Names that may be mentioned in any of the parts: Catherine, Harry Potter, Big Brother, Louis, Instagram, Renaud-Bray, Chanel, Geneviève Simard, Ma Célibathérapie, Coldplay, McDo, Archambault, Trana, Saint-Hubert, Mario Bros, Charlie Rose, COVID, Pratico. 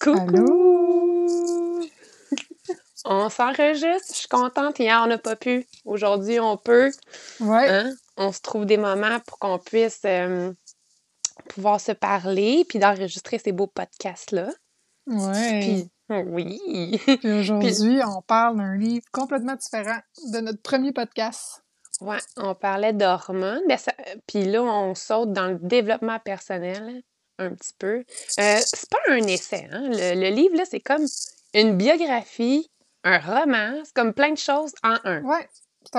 Coucou! On s'enregistre, je suis contente. Hier, on n'a pas pu. Aujourd'hui, on peut. Ouais. Hein? On se trouve des moments pour qu'on puisse pouvoir se parler puis d'enregistrer ces beaux podcasts-là. Ouais. Puis, oui. Puis aujourd'hui, on parle d'un livre complètement différent de notre premier podcast. Ouais, on parlait d'hormones. Puis là, on saute dans le développement personnel. Un petit peu. C'est pas un essai, hein? Le livre, là, c'est comme une biographie, un roman, c'est comme plein de choses en un. Ouais, c'est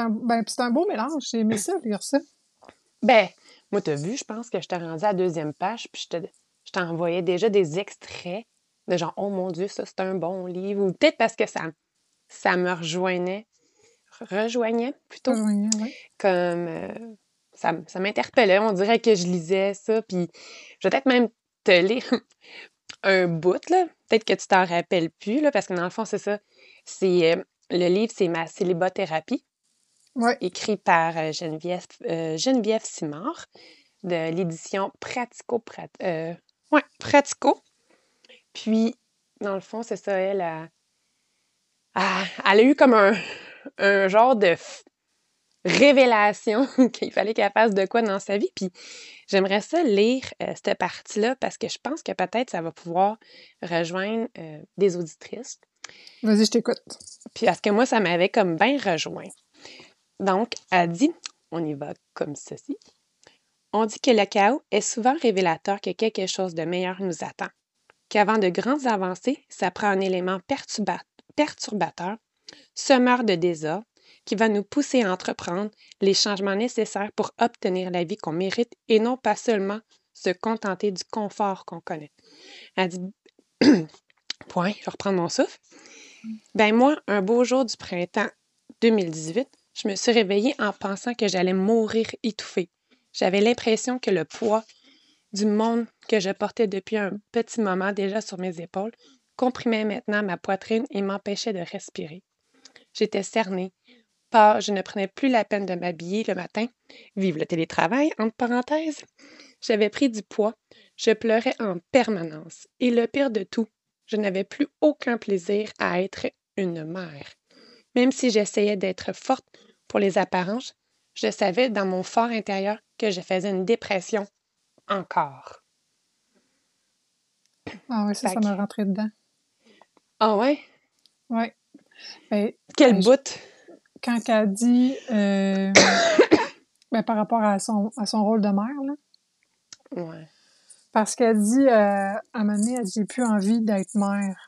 un beau mélange. J'ai aimé ça, lire ça. Ben, moi, t'as vu, je pense que je t'ai rendue à la deuxième page, puis je t'envoyais déjà des extraits de genre, oh mon Dieu, ça, c'est un bon livre, ou peut-être parce que ça me rejoignait plutôt. Ouais. Comme... Ça m'interpellait. On dirait que je lisais ça, puis je vais peut-être même te lire un bout, là. Peut-être que tu t'en rappelles plus, là, parce que dans le fond, c'est ça. Le livre, c'est « Ma Célibathérapie », ouais. Écrit par Geneviève Simard, de l'édition Pratico. Puis, dans le fond, c'est ça, elle a eu comme un genre de... révélation qu'il fallait qu'elle fasse de quoi dans sa vie. Puis j'aimerais ça lire cette partie-là parce que je pense que peut-être ça va pouvoir rejoindre des auditrices. Vas-y, je t'écoute. Puis parce que moi, ça m'avait comme bien rejoint. Donc, elle dit, on y va comme ceci. On dit que le chaos est souvent révélateur que quelque chose de meilleur nous attend, qu'avant de grandes avancées, ça prend un élément perturbateur, semeur de désordre, qui va nous pousser à entreprendre les changements nécessaires pour obtenir la vie qu'on mérite et non pas seulement se contenter du confort qu'on connaît. Elle dit, point, je vais reprendre mon souffle. Ben moi, un beau jour du printemps 2018, je me suis réveillée en pensant que j'allais mourir étouffée. J'avais l'impression que le poids du monde que je portais depuis un petit moment déjà sur mes épaules comprimait maintenant ma poitrine et m'empêchait de respirer. J'étais cernée. Je ne prenais plus la peine de m'habiller le matin. Vive le télétravail, entre parenthèses. J'avais pris du poids. Je pleurais en permanence. Et le pire de tout, je n'avais plus aucun plaisir à être une mère. Même si j'essayais d'être forte pour les apparences, je savais dans mon fort intérieur que je faisais une dépression encore. Ah oui, ça m'a rentré dedans. Ah ouais? Oui. Ben, quel bout! Quand elle dit, ben, par rapport à son rôle de mère, là. Ouais. Parce qu'elle dit, à un moment donné, elle dit, j'ai plus envie d'être mère.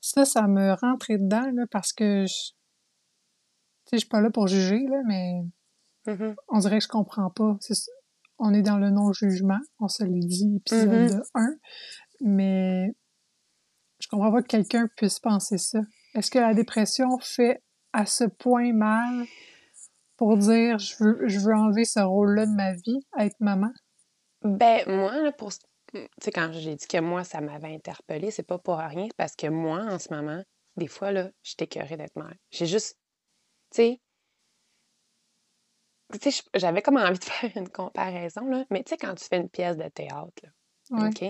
Ça me rentrait dedans, là, parce que je suis pas là pour juger, là, mais on dirait que je comprends pas. On est dans le non-jugement, on se le dit, épisode 1, mais je comprends pas que quelqu'un puisse penser ça. Est-ce que la dépression fait à ce point mal pour dire je veux enlever ce rôle-là de ma vie, être maman? Ben, moi, là, tu sais, quand j'ai dit que moi, ça m'avait interpellée, c'est pas pour rien, parce que moi, en ce moment, des fois, là, j'étais écœurée d'être mère. J'ai juste, tu sais, j'avais comme envie de faire une comparaison, là, mais tu sais, quand tu fais une pièce de théâtre, là, ouais. OK,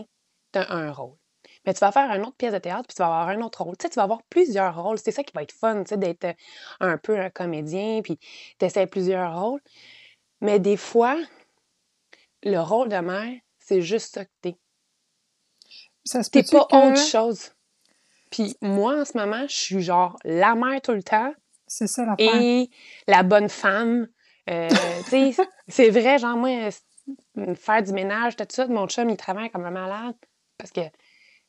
t'as un rôle. Mais tu vas faire une autre pièce de théâtre, puis tu vas avoir un autre rôle. Tu sais, tu vas avoir plusieurs rôles. C'est ça qui va être fun, tu sais, d'être un peu un comédien, puis t'essaies plusieurs rôles. Mais des fois, le rôle de mère, c'est juste ça que t'es. Ça se peut-tu que... T'es pas autre chose. Puis moi, en ce moment, je suis genre la mère tout le temps. C'est ça, la femme. Et la bonne femme. Tu sais, c'est vrai, genre, moi, faire du ménage, tout ça, mon chum, il travaille comme un malade, parce que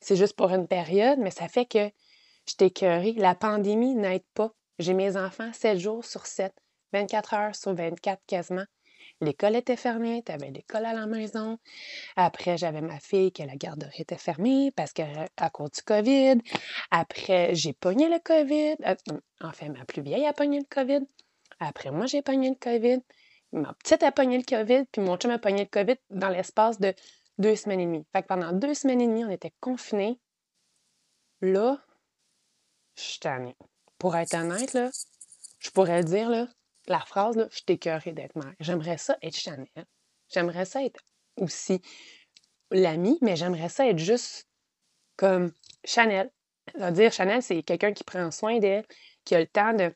c'est juste pour une période, mais ça fait que je t'ai écœurée. La pandémie n'aide pas. J'ai mes enfants 7 jours sur 7, 24 heures sur 24 quasiment. L'école était fermée, t'avais l'école à la maison. Après, j'avais ma fille que la garderie était fermée parce qu'à cause du COVID. Après, j'ai pogné le COVID. Enfin, ma plus vieille a pogné le COVID. Après, moi, j'ai pogné le COVID. Ma petite a pogné le COVID, puis mon chum a pogné le COVID dans l'espace de 2 semaines et demie. Fait que pendant 2 semaines et demie, on était confinés. Là, je suis tannée. Pour être honnête, là, je pourrais dire, là, la phrase, là, je suis écœurée d'être mère. J'aimerais ça être Chanel. J'aimerais ça être aussi l'amie, mais j'aimerais ça être juste comme Chanel. C'est-à-dire, Chanel, c'est quelqu'un qui prend soin d'elle, qui a le temps de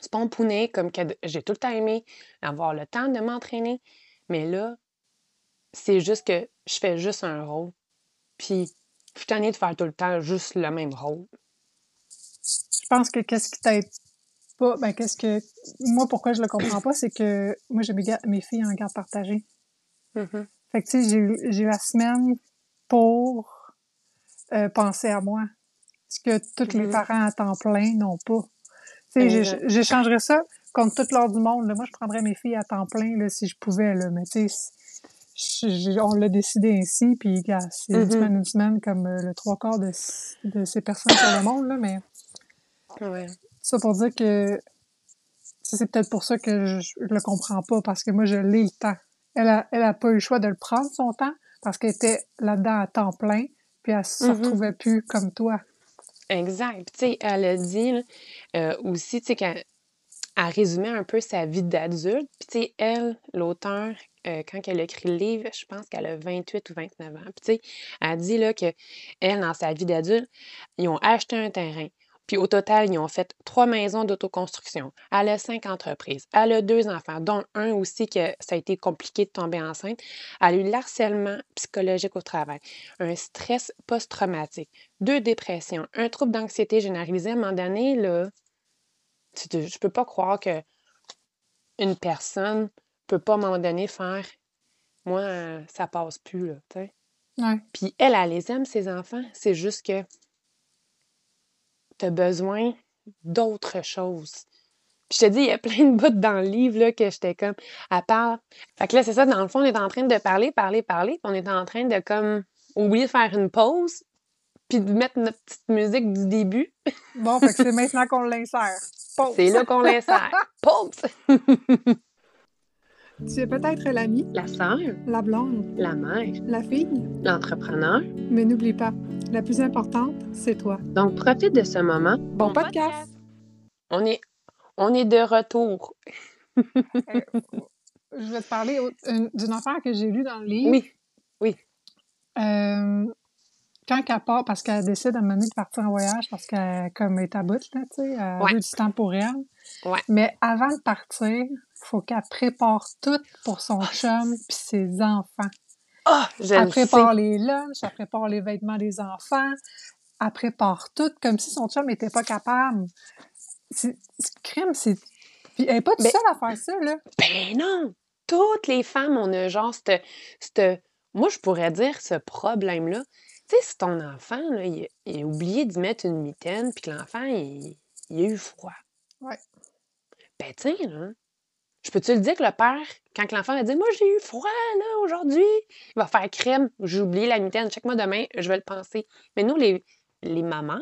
se pomponner, comme que j'ai tout le temps aimé, avoir le temps de m'entraîner. Mais là, c'est juste que je fais juste un rôle. Puis, je suis tannée de faire tout le temps juste le même rôle. Je pense que qu'est-ce qui t'aide pas, ben qu'est-ce que... Moi, pourquoi je le comprends pas, c'est que moi, j'ai mes filles en garde partagée. Mm-hmm. Fait que tu sais, j'ai eu la semaine pour penser à moi. Ce que tous les parents à temps plein n'ont pas. Tu sais, j'échangerais ça contre toute l'heure du monde. Là. Moi, je prendrais mes filles à temps plein là, si je pouvais. Là. Mais tu sais, on l'a décidé ainsi. Puis, c'est une semaine comme le 3/4 de ces personnes sur le monde. Là, mais ouais. Ça pour dire que c'est peut-être pour ça que je le comprends pas. Parce que moi, je l'ai le temps. Elle a pas eu le choix de le prendre, son temps, parce qu'elle était là-dedans à temps plein. Puis, elle se retrouvait plus comme toi. Exact. Tu sais, elle a dit là, aussi, tu sais, qu'elle résumait un peu sa vie d'adulte. Puis, tu sais, elle, l'auteur, quand elle a écrit le livre, je pense qu'elle a 28 ou 29 ans. Puis, tu sais, elle dit là que elle, dans sa vie d'adulte, ils ont acheté un terrain. Puis, au total, ils ont fait 3 maisons d'autoconstruction. Elle a 5 entreprises. Elle a 2 enfants, dont un aussi que ça a été compliqué de tomber enceinte. Elle a eu l'harcèlement psychologique au travail, un stress post-traumatique, 2 dépressions, un trouble d'anxiété généralisée. À un moment donné, là, je peux pas croire que une personne peut pas, à un moment donné, faire « Moi, ça passe plus, là. » Ouais. Puis, elle les aime, ses enfants. C'est juste que t'as besoin d'autres choses. Puis je te dis, il y a plein de bouts dans le livre là, que j'étais comme, elle parle. Fait que là, c'est ça, dans le fond, on est en train de parler. On est en train de, comme, oublier de faire une pause, puis de mettre notre petite musique du début. Bon, fait que c'est maintenant qu'on l'insère. Pause! C'est là qu'on l'insère. Pause! Tu es peut-être l'ami, la sœur, la blonde, la mère, la fille, l'entrepreneur. Mais n'oublie pas, la plus importante, c'est toi. Donc, profite de ce moment. Bon podcast! On est de retour. Je vais te parler d'une affaire que j'ai lue dans le livre. Oui. Quand elle part, parce qu'elle décide à un moment donné de partir en voyage, parce qu'elle comme est à bout, là, tu sais, elle veut du temps pour elle. Ouais. Mais avant de partir, il faut qu'elle prépare tout pour son chum puis ses enfants. Elle prépare les lunchs, elle prépare les vêtements des enfants, elle prépare tout, comme si son chum n'était pas capable. C'est crime. Puis elle n'est pas toute seule à faire ça, là. Ben non! Toutes les femmes, on a genre moi, je pourrais dire ce problème-là. Tu sais, si ton enfant, là, il a oublié d'y mettre une mitaine, puis que l'enfant, il a eu froid. Ouais. Ben tiens, là, je peux-tu le dire que le père, quand l'enfant va dire « Moi, j'ai eu froid, là, aujourd'hui! » Il va faire crème, j'ai oublié la mitaine, check-moi demain, je vais le penser. Mais nous, les mamans,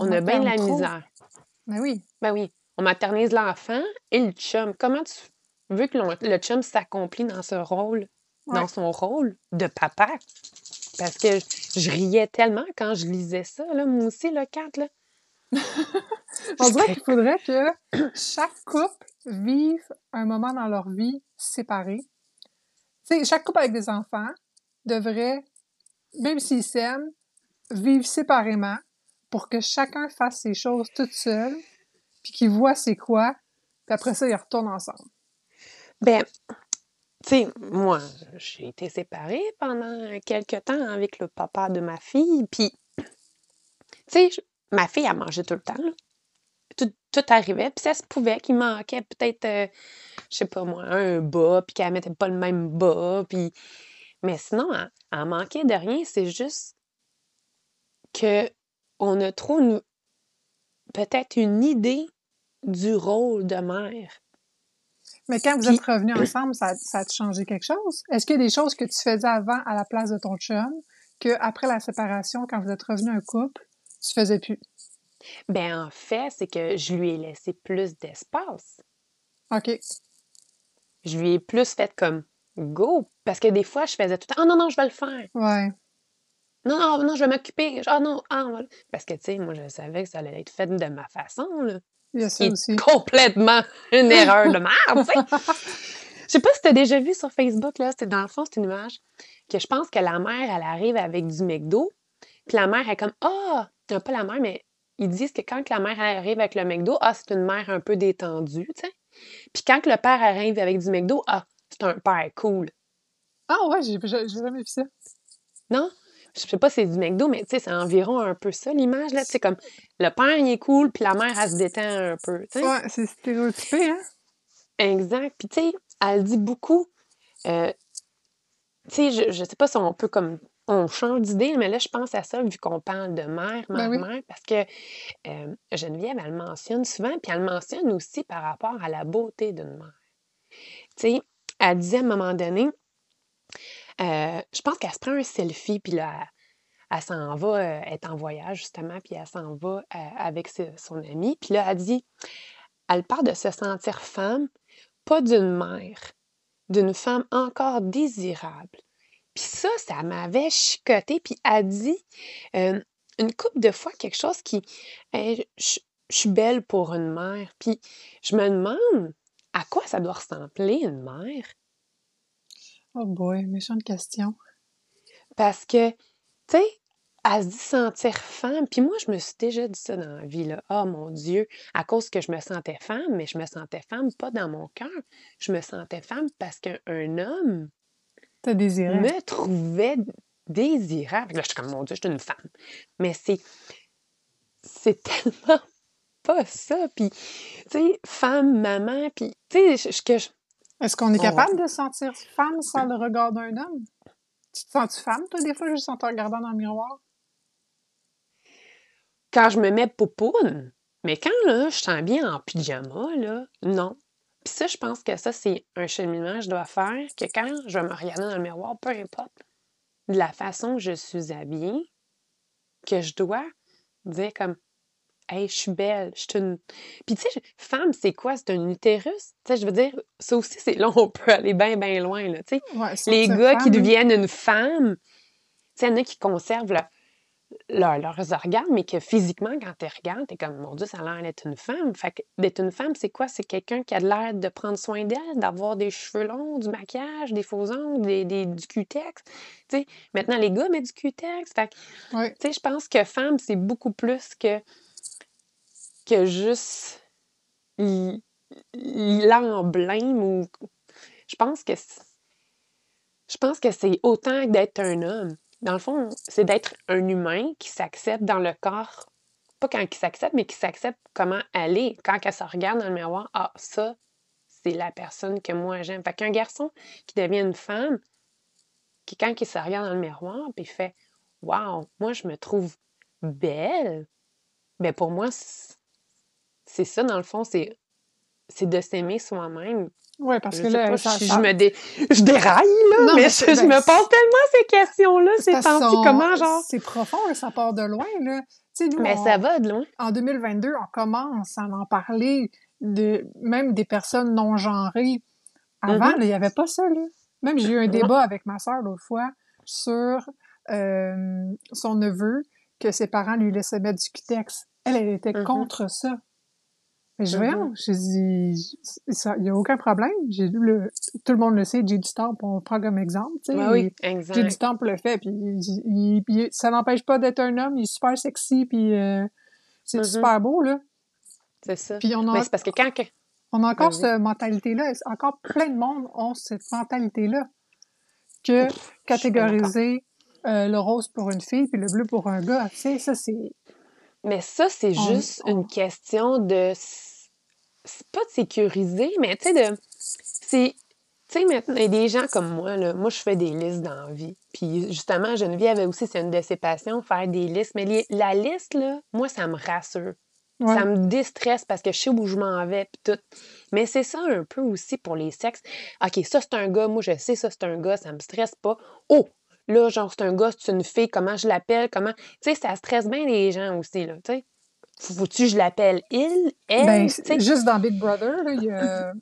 on a bien de la misère. Ben oui. On maternise l'enfant et le chum. Comment tu veux que le chum s'accomplit dans ce rôle, dans son rôle de papa? Parce que je riais tellement quand je lisais ça, là, moi aussi, le 4, là. On dirait qu'il faudrait que chaque couple vive un moment dans leur vie séparé. Tu sais, chaque couple avec des enfants devrait, même s'ils s'aiment, vivre séparément pour que chacun fasse ses choses toute seule, puis qu'ils voient c'est quoi, puis après ça, ils retournent ensemble. Ben... Tu sais, moi, j'ai été séparée pendant quelques temps avec le papa de ma fille, puis, tu sais, ma fille, elle mangeait tout le temps, là. Tout arrivait, puis ça se pouvait qu'il manquait peut-être, je sais pas moi, un bas, puis qu'elle mettait pas le même bas, puis... Mais sinon, elle manquait de rien, c'est juste que on a trop, peut-être une idée du rôle de mère. Mais quand vous êtes revenus ensemble, ça a changé quelque chose? Est-ce qu'il y a des choses que tu faisais avant à la place de ton chum, qu'après la séparation, quand vous êtes revenus un couple, tu faisais plus? Ben en fait, c'est que je lui ai laissé plus d'espace. OK. Je lui ai plus fait comme « go », parce que des fois, je faisais tout le temps « ah non, je vais le faire ». Ouais. Non, je vais m'occuper. Voilà. Parce que, tu sais, moi, je savais que ça allait être fait de ma façon, là. C'est complètement une erreur de merde, tu sais. Je sais pas si t'as déjà vu sur Facebook, là, dans le fond, c'est une image que je pense que la mère, elle arrive avec du McDo, Puis la mère est comme, ah, oh! Pas la mère, mais ils disent que quand la mère arrive avec le McDo, ah, c'est une mère un peu détendue, tu sais. Puis quand le père arrive avec du McDo, ah, c'est un père cool. Ah ouais, j'ai jamais vu ça. Non? Je sais pas si c'est du McDo, mais tu sais, c'est environ un peu ça, l'image, là. Tu sais, comme, le père, il est cool, puis la mère, elle se détend un peu, tu sais. Ouais, c'est stéréotypé, hein? Exact. Puis tu sais, elle dit beaucoup... tu sais, je sais pas si on peut comme... On change d'idée, mais là, je pense à ça, vu qu'on parle de mère, parce que Geneviève, elle mentionne souvent, puis elle mentionne aussi par rapport à la beauté d'une mère. Tu sais, elle disait à un moment donné, je pense qu'elle se prend un selfie, puis là, elle s'en va, elle est en voyage, justement, puis elle s'en va avec son amie, puis là, elle dit, elle parle de se sentir femme, pas d'une mère, d'une femme encore désirable. Puis ça m'avait chicoté. Puis elle dit une couple de fois quelque chose qui... je suis belle pour une mère. Puis je me demande à quoi ça doit ressembler une mère. Oh boy, méchante question. Parce que, tu sais, elle se dit sentir femme. Puis moi, je me suis déjà dit ça dans la vie, là. Oh mon Dieu, à cause que je me sentais femme, mais je me sentais femme pas dans mon cœur. Je me sentais femme parce qu'un homme... me trouvais désirable. Là, je suis comme, mon Dieu, je suis une femme. Mais c'est tellement pas ça. Puis, tu sais, femme, maman, puis, tu sais, Est-ce qu'on est capable de sentir femme sans le regard d'un homme? Tu te sens-tu femme, toi, des fois, juste en te regardant dans le miroir? Quand je me mets poupoune. Mais quand, là, je sens bien en pyjama, là, non. Puis ça, je pense que ça, c'est un cheminement que je dois faire, que quand je vais me regarder dans le miroir, peu importe de la façon que je suis habillée, que je dois dire comme « Hey, je suis belle, je suis une... » Puis tu sais, femme, c'est quoi? C'est un utérus? Tu sais, je veux dire, ça aussi, c'est là, on peut aller bien, bien loin, là, tu sais. Ouais, les gars qui deviennent une femme, tu sais, il y en a qui conservent leurs organes, mais que physiquement, quand tu regardes, t'es comme, mon Dieu, ça a l'air d'être une femme. Fait que d'être une femme, c'est quoi? C'est quelqu'un qui a l'air de prendre soin d'elle, d'avoir des cheveux longs, du maquillage, des faux ongles, du cutex. T'sais, maintenant, les gars mettent du cutex. Fait que, oui. Tu sais, je pense que femme, c'est beaucoup plus que juste l'emblème ou... Je pense que c'est autant que d'être un homme. Dans le fond, c'est d'être un humain qui s'accepte dans le corps, pas quand il s'accepte, mais qui s'accepte comment elle est. Quand elle se regarde dans le miroir, ah, ça, c'est la personne que moi j'aime. Fait qu'un garçon qui devient une femme, qui quand il se regarde dans le miroir, puis il fait « Wow, moi je me trouve belle », bien pour moi, c'est ça dans le fond, c'est de s'aimer soi-même. Oui, parce que là, je déraille, là, non, mais je me pose tellement ces questions-là, ces pensées, comment, genre... C'est profond, là, ça part de loin, là. Nous, mais ça va de loin. En 2022, on commence à en parler, même des personnes non-genrées. Avant, il n'y avait pas ça, là. Même, j'ai eu un débat avec ma sœur l'autre fois sur son neveu, que ses parents lui laissaient mettre du cutex. Elle était contre ça. Mais je voyons, j'ai dit, il n'y a aucun problème. J'ai lu tout le monde le sait, J'ai du temps, on le prend comme exemple. Ben oui, exact. J'ai du temps pour le fait. Puis ça n'empêche pas d'être un homme, il est super sexy, puis c'est super beau, là. C'est ça. Puis on a, mais c'est parce que quand. On a encore cette mentalité-là, encore plein de monde ont cette mentalité-là. Que catégoriser le rose pour une fille, puis le bleu pour un gars, tu sais, ça c'est. Mais ça, c'est juste une question de... C'est pas de sécuriser, mais tu sais, de... C'est... Tu sais, maintenant, il y a des gens comme moi, là. Moi, je fais des listes dans la vie. Puis, justement, Geneviève avait aussi, c'est une de ses passions, faire des listes. Mais la liste, là, moi, ça me rassure. Ouais. Ça me déstresse parce que je sais où je m'en vais, puis tout. Mais c'est ça un peu aussi pour les sexes. OK, ça, c'est un gars. Moi, je sais, ça, c'est un gars. Ça me stresse pas. Oh! Là, genre, c'est un gars, c'est une fille, comment je l'appelle, comment... Tu sais, ça stresse bien les gens aussi, là, tu sais. Faut-tu que je l'appelle il, elle, ben, t'sais? Juste dans Big Brother, là, il y a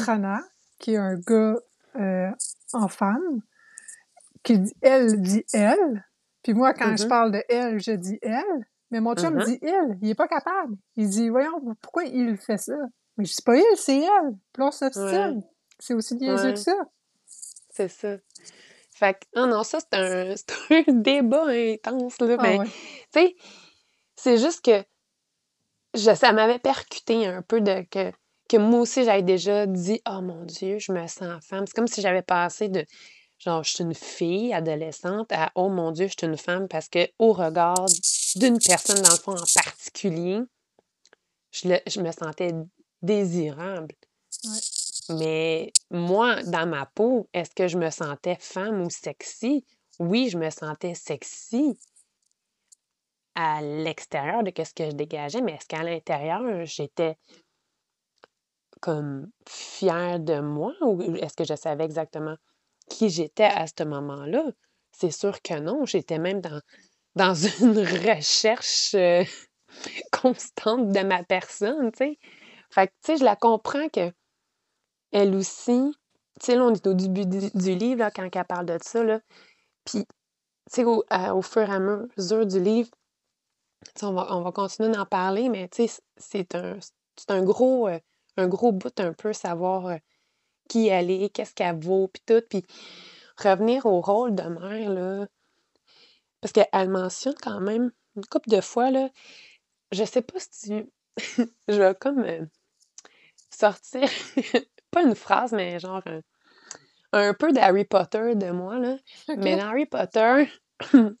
Trana, qui est un gars en femme, qui dit elle, puis moi, quand je parle de elle, je dis elle, mais mon chum dit il est pas capable. Il dit, voyons, pourquoi il fait ça? Mais je dis pas il, c'est elle, puis on s'obstine. Ouais. C'est aussi niaiseux que ça. C'est ça. Fait que, oh non, ça, c'est un débat intense, là. Mais, tu sais, c'est juste que ça m'avait percuté un peu de que moi aussi, j'avais déjà dit « Oh mon Dieu, je me sens femme. » C'est comme si j'avais passé de genre « Je suis une fille adolescente » à « Oh mon Dieu, je suis une femme » parce que au regard d'une personne, dans le fond, en particulier, je me sentais désirable. Ouais. Mais moi, dans ma peau, est-ce que je me sentais femme ou sexy? Oui, je me sentais sexy à l'extérieur de ce que je dégageais, mais est-ce qu'à l'intérieur, j'étais comme fière de moi ou est-ce que je savais exactement qui j'étais à ce moment-là? C'est sûr que non. J'étais même dans une recherche constante de ma personne, tu sais. Fait que, tu sais, je la comprends que elle aussi, tu sais, là, on est au début du livre, là, quand elle parle de ça, là. Puis, tu sais, au fur et à mesure du livre, on va continuer d'en parler, mais tu sais, c'est un gros bout un peu, savoir qui elle est, qu'est-ce qu'elle vaut, puis tout. Puis revenir au rôle de mère, là, parce qu'elle mentionne quand même une couple de fois, là, je sais pas si tu... je vais comme sortir, pas une phrase, mais genre un peu d'Harry Potter de moi, là. Okay. Mais dans Harry Potter,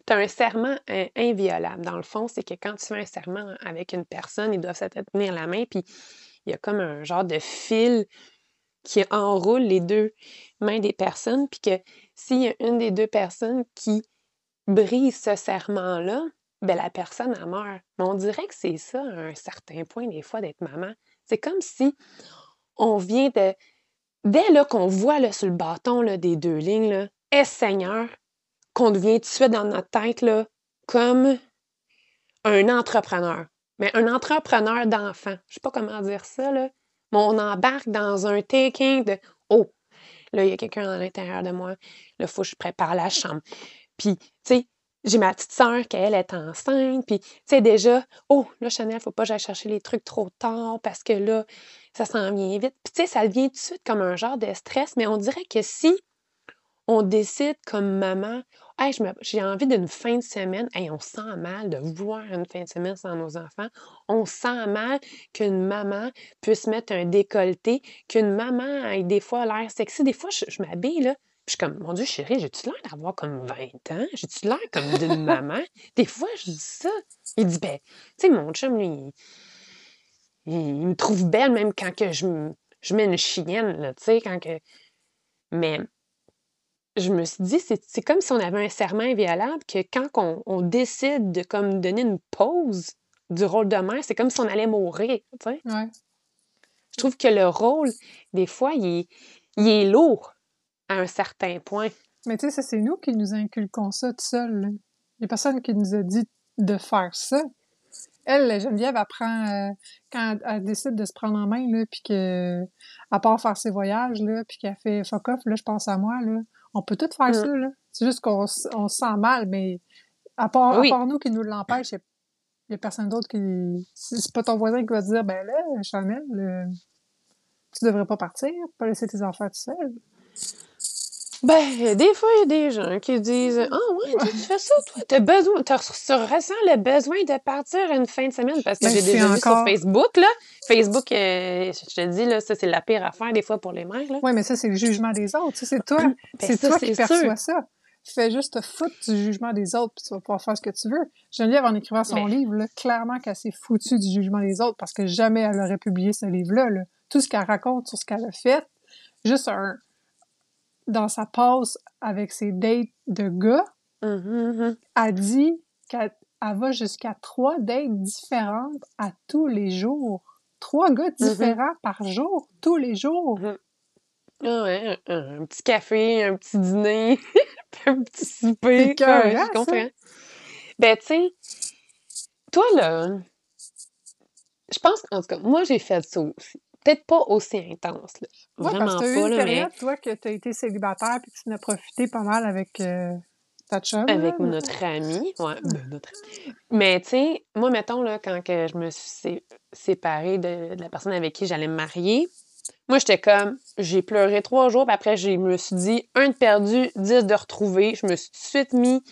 t'as un serment inviolable. Dans le fond, c'est que quand tu fais un serment avec une personne, ils doivent se tenir la main, puis il y a comme un genre de fil qui enroule les deux mains des personnes, puis que s'il y a une des deux personnes qui brise ce serment-là, ben la personne, elle meurt. Mais on dirait que c'est ça, à un certain point, des fois, d'être maman. C'est comme si on vient de... Dès là qu'on voit là, sur le bâton là, des deux lignes, là, « Eh Seigneur », qu'on devient tout de suite dans notre tête là, comme un entrepreneur. Mais un entrepreneur d'enfant. Je ne sais pas comment dire ça, là. Mais on embarque dans un taking de « Oh, là, il y a quelqu'un à l'intérieur de moi. Là, il faut que je prépare la chambre. » Puis, tu sais, j'ai ma petite sœur qui, elle, est enceinte. Puis, tu sais, déjà, « Oh, là, Chanel, faut pas que j'aille chercher les trucs trop tard parce que là, ça s'en vient vite. » Puis, tu sais, ça vient tout de suite comme un genre de stress. Mais on dirait que si on décide comme maman, « Hey, j'ai envie d'une fin de semaine. » Hey, on sent mal de vouloir une fin de semaine sans nos enfants. On sent mal qu'une maman puisse mettre un décolleté, qu'une maman ait des fois l'air sexy. Des fois, je m'habille, là. Puis je suis comme, mon Dieu, chérie, j'ai-tu l'air d'avoir comme 20 ans? J'ai-tu l'air comme d'une maman? Des fois, je dis ça. Il dit, ben, tu sais, mon chum, lui, il me trouve belle même quand que je mets une chienne, là, tu sais, quand que... Mais je me suis dit, c'est comme si on avait un serment inviolable que quand on décide de comme donner une pause du rôle de mère, c'est comme si on allait mourir, tu sais. Ouais. Je trouve que le rôle, des fois, il est lourd. À un certain point. Mais tu sais, ça, c'est nous qui nous inculquons ça tout seul. Il n'y a personne qui nous a dit de faire ça. Elle, Geneviève, apprend quand elle décide de se prendre en main, là, puis qu'elle part faire ses voyages, là, puis qu'elle fait « fuck off, là, je pense à moi », là. On peut tout faire ça, là. C'est juste qu'on se sent mal, mais à part nous qui nous l'empêche, il n'y a personne d'autre qui... C'est pas ton voisin qui va te dire « Ben là, Chanel, tu devrais pas partir, pas laisser tes enfants tout seuls. » Ben, des fois, il y a des gens qui disent « Ah oh, ouais, tu fais ça, toi, tu ressens le besoin de partir une fin de semaine. » Parce que j'ai déjà vu sur Facebook, là. Facebook, je te dis, là, ça, c'est la pire affaire, des fois, pour les mères, là. Oui, mais ça, c'est le jugement des autres. C'est toi, ben, c'est ça, toi c'est qui perçois ça. Fais juste te foutre du jugement des autres, puis tu vas pouvoir faire ce que tu veux. Geneviève, en écrivant son livre, là, clairement qu'elle s'est foutue du jugement des autres, parce que jamais elle aurait publié ce livre-là, là. Tout ce qu'elle raconte sur ce qu'elle a fait, juste un... dans sa passe avec ses dates de gars, Elle dit qu'elle va jusqu'à 3 dates différentes à tous les jours. 3 gars différents par jour, tous les jours. Ouais, un petit café, un petit dîner, un petit souper. C'est cœur, je comprends. Ben, tu sais, toi, là, je pense qu'en tout cas, moi, j'ai fait ça aussi. Peut-être pas aussi intense, là. Ouais, vraiment parce que t'as eu une période, mais... toi, que t'as été célibataire puis que tu n'as profité pas mal avec ta chum. Avec là, notre amie, ouais. Mais, tu sais, moi, mettons, là, quand que je me suis séparée de la personne avec qui j'allais me marier, Moi, j'étais comme, j'ai pleuré 3 jours, puis après, je me suis dit, 1 de perdu, 10 de retrouvé. Je me suis tout de suite mis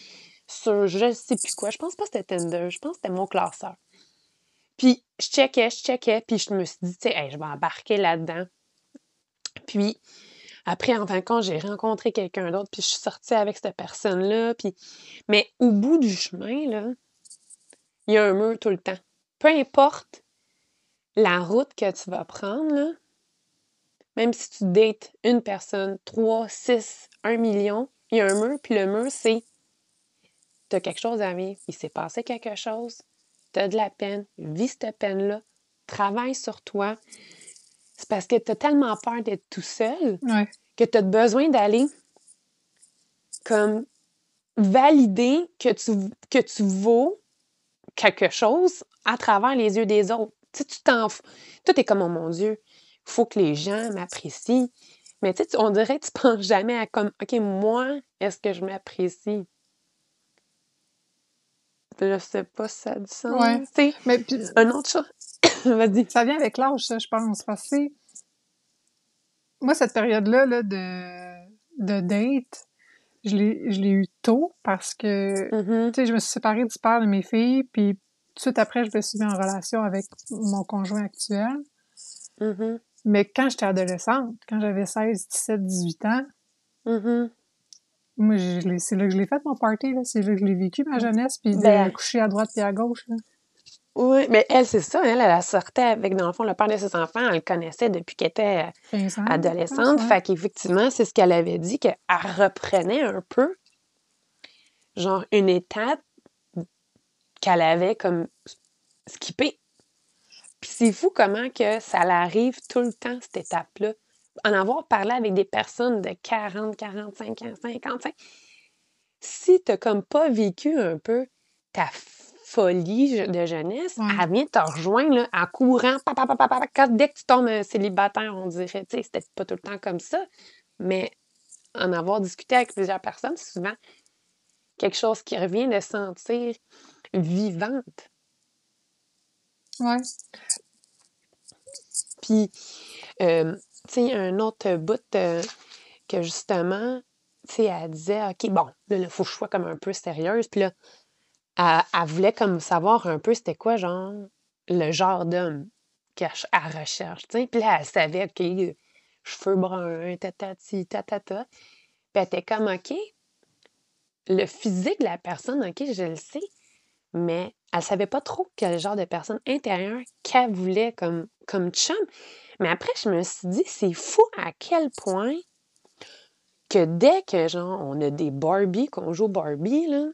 sur je sais plus quoi. Je pense pas que c'était Tinder, je pense que c'était mon classeur. Puis, je checkais, puis je me suis dit, tu sais, hey, je vais embarquer là-dedans. Puis, après, en fin de compte, j'ai rencontré quelqu'un d'autre, puis je suis sortie avec cette personne-là. Puis... Mais au bout du chemin, là, il y a un mur tout le temps. Peu importe la route que tu vas prendre, là, même si tu dates une personne, 3, 6, 1 million, il y a un mur, puis le mur, c'est « t'as quelque chose à vivre, il s'est passé quelque chose, t'as de la peine, vis cette peine-là, travaille sur toi. » C'est parce que t'as tellement peur d'être tout seul que t'as besoin d'aller comme valider que tu vaux quelque chose à travers les yeux des autres. Tu sais, tu t'en fous. Toi, t'es comme, oh mon Dieu, il faut que les gens m'apprécient. Mais tu sais, on dirait que tu penses jamais à comme, OK, moi, est-ce que je m'apprécie? Je sais pas si ça a du sens. Ouais. Mais puis... un autre chose. Vas-y. Ça vient avec l'âge, ça, je pense. Parce que moi, cette période-là là, de date, je l'ai eu tôt parce que tu sais, je me suis séparée du père de mes filles, puis tout de suite après, je me suis mis en relation avec mon conjoint actuel. Mm-hmm. Mais quand j'étais adolescente, quand j'avais 16, 17, 18 ans, moi, c'est là que je l'ai fait, mon party. Là. C'est là que je l'ai vécu, ma jeunesse, puis de coucher à droite puis à gauche. Là. Oui, mais elle, c'est ça, elle sortait avec, dans le fond, le père de ses enfants, elle le connaissait depuis qu'elle était adolescente, fait qu'effectivement, c'est ce qu'elle avait dit, qu'elle reprenait un peu, genre, une étape qu'elle avait comme skippée. Puis c'est fou comment que ça l'arrive tout le temps, cette étape-là. En avoir parlé avec des personnes de 40, 45, 55, si t'as comme pas vécu un peu ta folie de jeunesse, elle vient te rejoindre là, en courant. Dès que tu tombes célibataire, on dirait, tu sais, c'était pas tout le temps comme ça, mais en avoir discuté avec plusieurs personnes, c'est souvent quelque chose qui revient de sentir vivante. Oui. Puis, tu sais, un autre bout que justement, tu sais, elle disait, OK, bon, là, il faut que je sois comme un peu sérieuse, puis là, elle voulait comme savoir un peu c'était quoi, genre, le genre d'homme qu'elle recherche, tu sais. Puis là, elle savait, OK, cheveux bruns, tatati, tatata. Puis elle était comme, OK, le physique de la personne, OK, je le sais, mais elle savait pas trop quel genre de personne intérieure qu'elle voulait comme chum. Mais après, je me suis dit, c'est fou à quel point que dès que, genre, on a des Barbie, qu'on joue Barbie, là,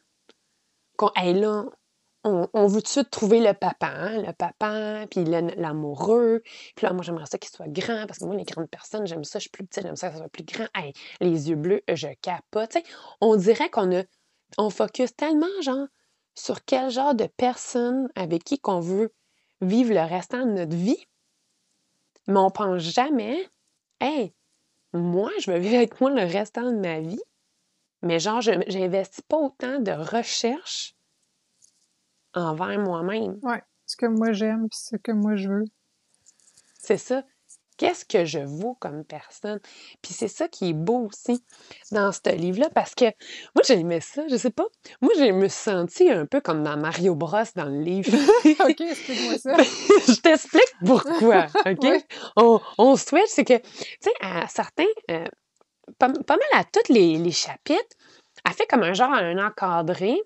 on veut tout de suite trouver le papa, hein? Le papa, puis l'amoureux. Puis là, moi, j'aimerais ça qu'il soit grand, parce que moi, les grandes personnes, j'aime ça, je suis plus petite, j'aime ça que ça soit plus grand. Hey, les yeux bleus, je capote. T'sais, on dirait qu'on focus tellement, genre, sur quel genre de personne avec qui qu'on veut vivre le restant de notre vie, mais on pense jamais, hey, moi, je veux vivre avec moi le restant de ma vie. Mais genre, j'investis pas autant de recherche envers moi-même. Oui, ce que moi j'aime, puis ce que moi je veux. C'est ça. Qu'est-ce que je vaux comme personne? Puis c'est ça qui est beau aussi dans ce livre-là, parce que moi, j'aimais ça, je sais pas. Moi, je me sentis un peu comme dans Mario Bros dans le livre. OK, explique-moi ça. Je t'explique pourquoi, OK? Oui. On switch, c'est que, tu sais, à certains... pas mal à tous les chapitres, elle fait comme un genre un encadré,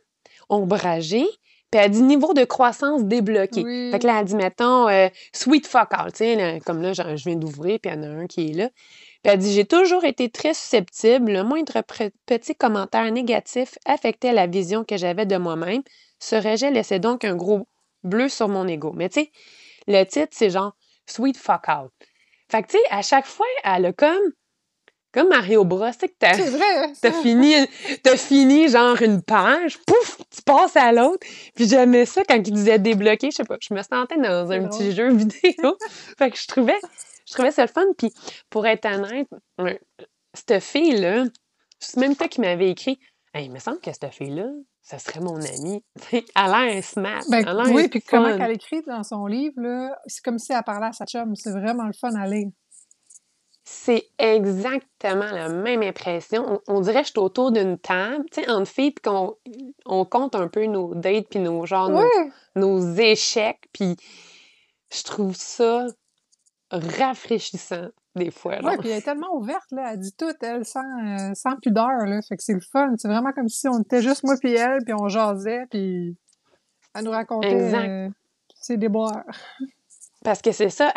ombragé, puis elle dit niveau de croissance débloqué. Oui. Fait que là, elle dit, mettons, sweet fuck all, tu sais, comme là, je viens d'ouvrir, puis il y en a un qui est là. Puis elle dit, j'ai toujours été très susceptible, le moindre petit commentaire négatif affectait la vision que j'avais de moi-même. Ce rejet laissait donc un gros bleu sur mon ego. Mais tu sais, le titre, c'est genre sweet fuck all. Fait que tu sais, à chaque fois, elle a comme Mario Bros, tu sais que t'as fini genre une page, pouf, tu passes à l'autre. Puis j'aimais ça quand il disait débloquer, je sais pas, je me sentais dans un petit jeu vidéo. Fait que je trouvais ça le fun. Puis pour être honnête, cette fille-là, c'est même toi qui m'avais écrit, hey, il me semble que cette fille-là, ça serait mon amie. Elle a l'air smart, elle a l'air fun. Oui, puis comment qu'elle écrit dans son livre, là, c'est comme si elle parlait à sa chum, c'est vraiment le fun à lire. C'est exactement la même impression. On dirait que je suis autour d'une table, tu sais, entre filles, puis qu'on compte un peu nos dates, puis nos genres, nos échecs, puis je trouve ça rafraîchissant, des fois. Oui, puis elle est tellement ouverte, là, elle dit tout, elle, sans pudeur, là, fait que c'est le fun. C'est vraiment comme si on était juste moi puis elle, puis on jasait, puis elle nous racontait ses déboires. Parce que c'est ça,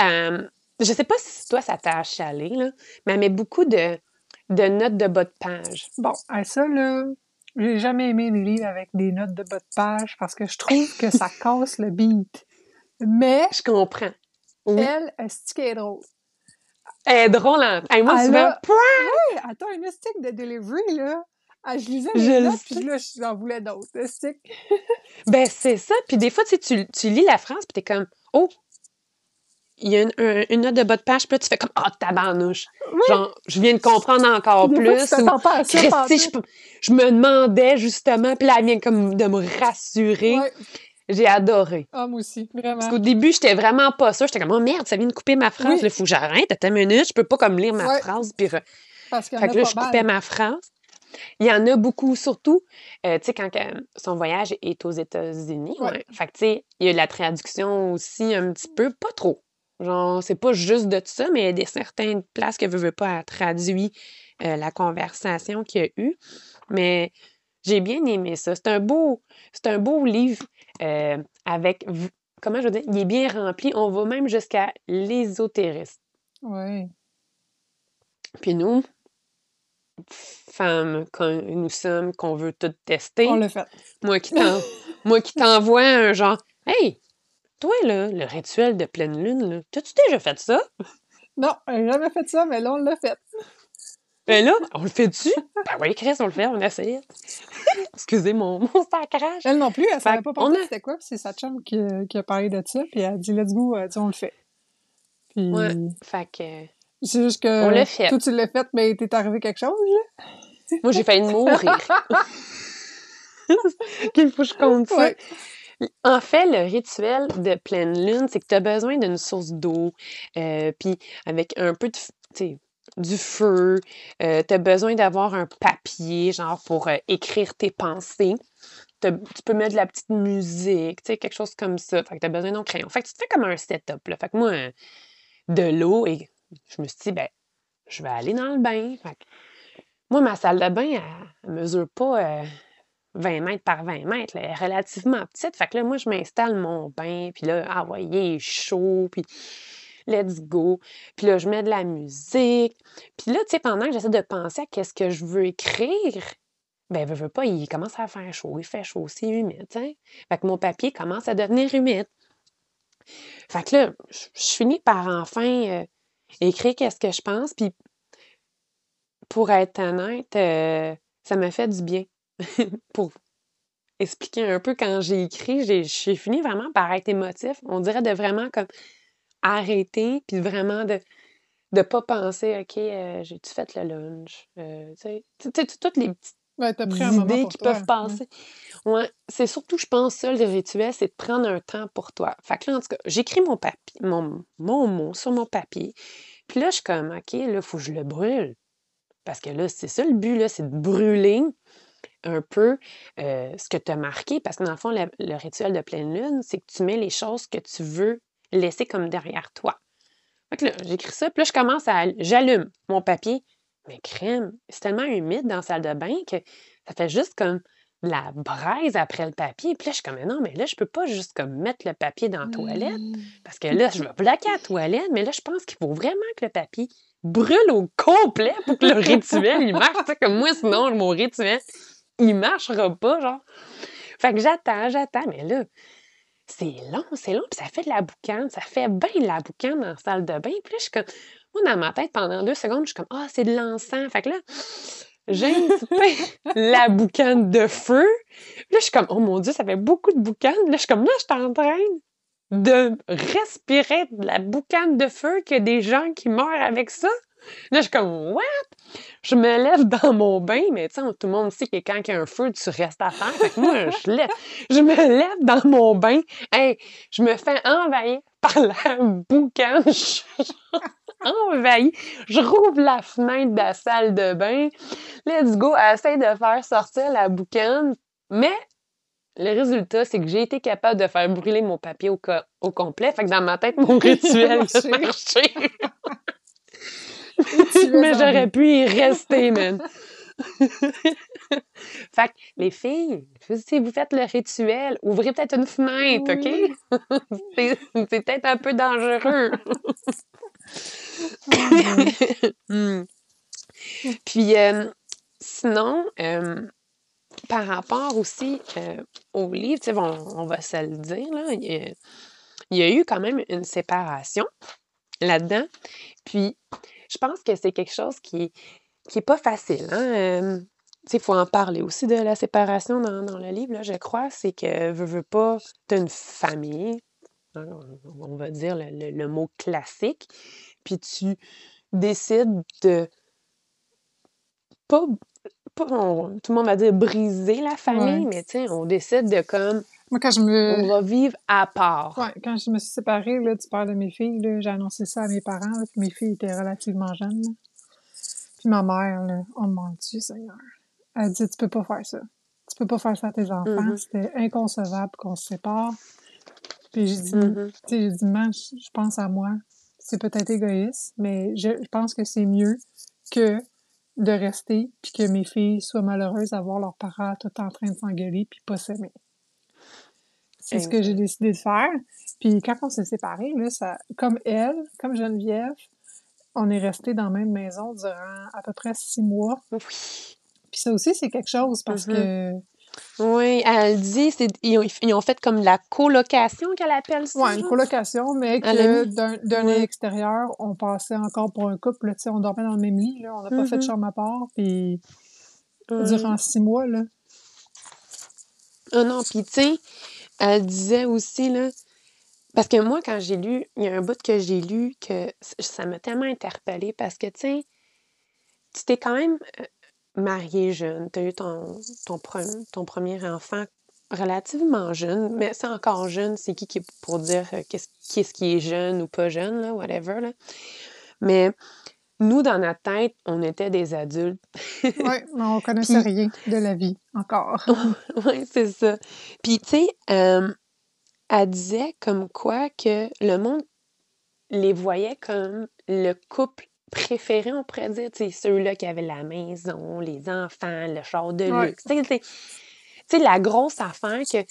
je sais pas si toi, ça t'a achalé, là, mais elle met beaucoup de notes de bas de page. Bon, à ça, là, j'ai jamais aimé les livres avec des notes de bas de page parce que je trouve que ça casse le beat. Mais... je comprends. Oui. Elle, c'est-tu qu'elle est drôle? Elle est drôle, hein? Hey, moi, elle souvent... Oui, attends, une stick de delivery, là. Ah, je lisais les notes, puis là, j'en voulais d'autres. Ben, c'est ça. Puis des fois, tu lis la phrase, puis t'es comme... Oh! Il y a une note de bas de page, puis là, tu fais comme « Ah, tabarnouche! » Genre, je viens de comprendre encore plus. Fois, ou, pas ça, je me demandais, justement, puis là, elle vient comme de me rassurer. Ouais. J'ai adoré. Ah, moi aussi, vraiment. Parce qu'au début, j'étais vraiment pas sûre. J'étais comme « Oh merde, ça vient de couper ma phrase. Oui. Là, faut que j'arrête. Attends une minute, je peux pas comme lire ma phrase. » Parce qu'il y en a pas mal. Fait que là, je coupais ma phrase. Il y en a beaucoup, surtout, tu sais, quand son voyage est aux États-Unis. Ouais. Ouais. Fait que, tu sais, il y a de la traduction aussi un petit peu, pas trop. Genre, c'est pas juste de tout ça, mais il y a certaines places que veut pas traduire la conversation qu'il y a eu. Mais j'ai bien aimé ça. C'est un beau livre avec, comment je veux dire, il est bien rempli. On va même jusqu'à l'ésotérisme. Oui. Puis nous, femmes, quand nous sommes, qu'on veut tout tester. On l'a fait. Moi qui t'envoie un genre, « Hey! » Toi, là, le rituel de pleine lune, là, t'as-tu déjà fait ça? Non, j'ai jamais fait ça, mais là, on l'a fait. Ben là, on le fait-tu? Ben oui, Chris, on le fait, on essayait. Excusez mon sacrage. Elle non plus, elle savait pas pensé c'était quoi, puis c'est sa chum qui a parlé de ça, puis elle a dit « let's go, on le fait ». Puis... ouais, fait que... c'est juste que... on l'a fait. Toi, tu l'as fait, mais t'es arrivé quelque chose, là? Moi, j'ai failli mourir. Qu'il faut que je compte ça. Ouais. En fait, le rituel de pleine lune, c'est que tu as besoin d'une source d'eau, puis avec un peu de, du feu, tu as besoin d'avoir un papier, genre pour écrire tes pensées. Tu peux mettre de la petite musique, quelque chose comme ça. Fait que tu as besoin d'un crayon. Fait que tu te fais comme un setup, là. Fait que moi, de l'eau, et je me suis dit, ben, je vais aller dans le bain. Fait que moi, ma salle de bain, elle ne mesure pas... 20 mètres par 20 mètres, là, relativement petite. Fait que là, moi, je m'installe mon bain, puis là, ah ouais, il est chaud, puis let's go. Puis là, je mets de la musique. Puis là, tu sais, pendant que j'essaie de penser à qu'est-ce que je veux écrire, ben, je veux pas, il commence à faire chaud, il fait chaud, c'est humide, hein? Fait que mon papier commence à devenir humide. Fait que là, je finis par enfin écrire qu'est-ce que je pense, puis pour être honnête, ça m'a fait du bien. Pour expliquer un peu, quand j'ai écrit, j'ai fini vraiment par être émotif. On dirait de vraiment comme arrêter, puis vraiment de pas penser, OK, j'ai-tu fait le lunch? Tu sais, toutes les petites idées qui peuvent passer. Ouais, c'est surtout, je pense, ça, le rituel, c'est de prendre un temps pour toi. Fait que là, en tout cas, j'écris mon mot sur mon papier, puis là, je suis comme, OK, là, faut que je le brûle. Parce que là, c'est ça le but, là, c'est de brûler un peu ce que tu as marqué, parce que dans le fond, le rituel de pleine lune, c'est que tu mets les choses que tu veux laisser comme derrière toi. Fait que là, j'écris ça, puis là, j'allume mon papier. Mais crème, c'est tellement humide dans la salle de bain que ça fait juste comme de la braise après le papier. Puis là, je suis comme, non, mais là, je peux pas juste comme mettre le papier dans la toilette, parce que là, je vais bloquer la toilette, mais là, je pense qu'il faut vraiment que le papier brûle au complet pour que le rituel, il marche. Tu sais, comme moi, sinon, mon rituel... il marchera pas, genre. Fait que j'attends, mais là, c'est long, puis ça fait de la boucane, ça fait bien de la boucane dans la salle de bain. Puis là, je suis comme, moi, dans ma tête, pendant 2 secondes, je suis comme, c'est de l'encens. Fait que là, j'ai un petit peu la boucane de feu. Puis là, je suis comme, oh mon Dieu, ça fait beaucoup de boucane. Puis là, je suis comme, là, je suis en train de respirer de la boucane de feu, qu'il y a des gens qui meurent avec ça. Là, je suis comme « What? » Je me lève dans mon bain, mais tu sais, tout le monde sait que quand il y a un feu, tu restes à terre. Fait que moi, je me lève dans mon bain. Hey, je me fais envahir par la boucane. envahie. Je rouvre la fenêtre de la salle de bain. Let's go, essaye de faire sortir la boucane. Mais le résultat, c'est que j'ai été capable de faire brûler mon papier au complet. Fait que dans ma tête, mon rituel a marché. Mais j'aurais pu y rester, man. Fait que, les filles, si vous faites le rituel, ouvrez peut-être une fenêtre, OK? C'est peut-être un peu dangereux. Puis, sinon, par rapport aussi au livre, tu sais, on va se le dire, là, il y a eu quand même une séparation là-dedans. Puis, je pense que c'est quelque chose qui n'est pas facile. Hein? Il faut en parler aussi de la séparation dans le livre, là, je crois. C'est que, veux pas, t'as une famille, hein, on va dire le mot classique, puis tu décides de pas tout le monde va dire briser la famille, ouais. Mais on décide de comme... Moi, quand je me... On va vivre à part. Ouais, quand je me suis séparée, là, tu parles de mes filles, là, j'ai annoncé ça à mes parents, là, puis mes filles étaient relativement jeunes, là. Ma mère, là, oh mon Dieu, Seigneur, elle dit, tu peux pas faire ça. Tu peux pas faire ça à tes enfants. Mm-hmm. C'était inconcevable qu'on se sépare. Puis j'ai dit, man, je pense à moi. C'est peut-être égoïste, mais je pense que c'est mieux que de rester puis que mes filles soient malheureuses à voir leurs parents tout en train de s'engueuler puis pas s'aimer. C'est ce que j'ai décidé de faire. Puis quand on s'est séparés, là, ça, comme Geneviève, on est resté dans la même maison durant à peu près 6 mois. Oui. Puis ça aussi, c'est quelque chose parce que... Oui, elle dit, ils ont fait comme la colocation qu'elle appelle ça. Oui, une colocation, mais que d'un extérieur, on passait encore pour un couple. Tu sais, on dormait dans le même lit, là, on n'a pas fait de chambre à part. Puis durant 6 mois, là. Ah non, puis tu sais, elle disait aussi, là, parce que moi, quand j'ai lu, il y a un bout que j'ai lu que ça m'a tellement interpellée parce que, tu sais, tu t'es quand même mariée jeune. Tu as eu ton premier enfant relativement jeune, mais c'est encore jeune. C'est qui est pour dire qu'est-ce qui est jeune ou pas jeune, là, whatever, là. Mais nous, dans notre tête, on était des adultes. Oui, mais on connaissait rien de la vie, encore. Oui, c'est ça. Puis, tu sais... elle disait comme quoi que le monde les voyait comme le couple préféré, on pourrait dire. T'sais, ceux-là qui avaient la maison, les enfants, le char de luxe. T'sais, la grosse affaire que,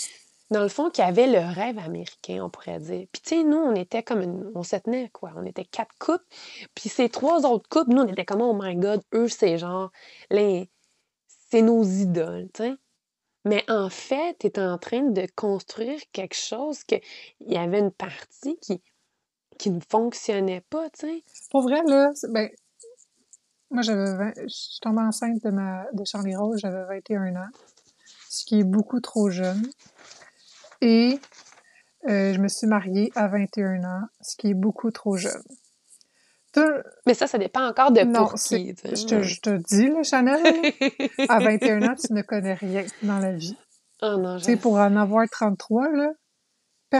dans le fond, qui avait le rêve américain, on pourrait dire. Puis, tu sais, nous, on était comme on se tenait, quoi. On était 4 couples. Puis, ces 3 autres couples, nous, on était comme, oh my God, eux, c'est genre, c'est nos idoles, tu sais. Mais en fait, tu es en train de construire quelque chose qu'il y avait une partie qui ne fonctionnait pas, tu sais. Pour vrai, là, ben, moi, je suis tombée enceinte de Charlie Rose, j'avais 21 ans, ce qui est beaucoup trop jeune. Et je me suis mariée à 21 ans, ce qui est beaucoup trop jeune. Mais ça dépend encore de pour qui. Je te dis, là, Chanel, à 21 ans, tu ne connais rien dans la vie. Oh non, tu sais, pour en avoir 33, là,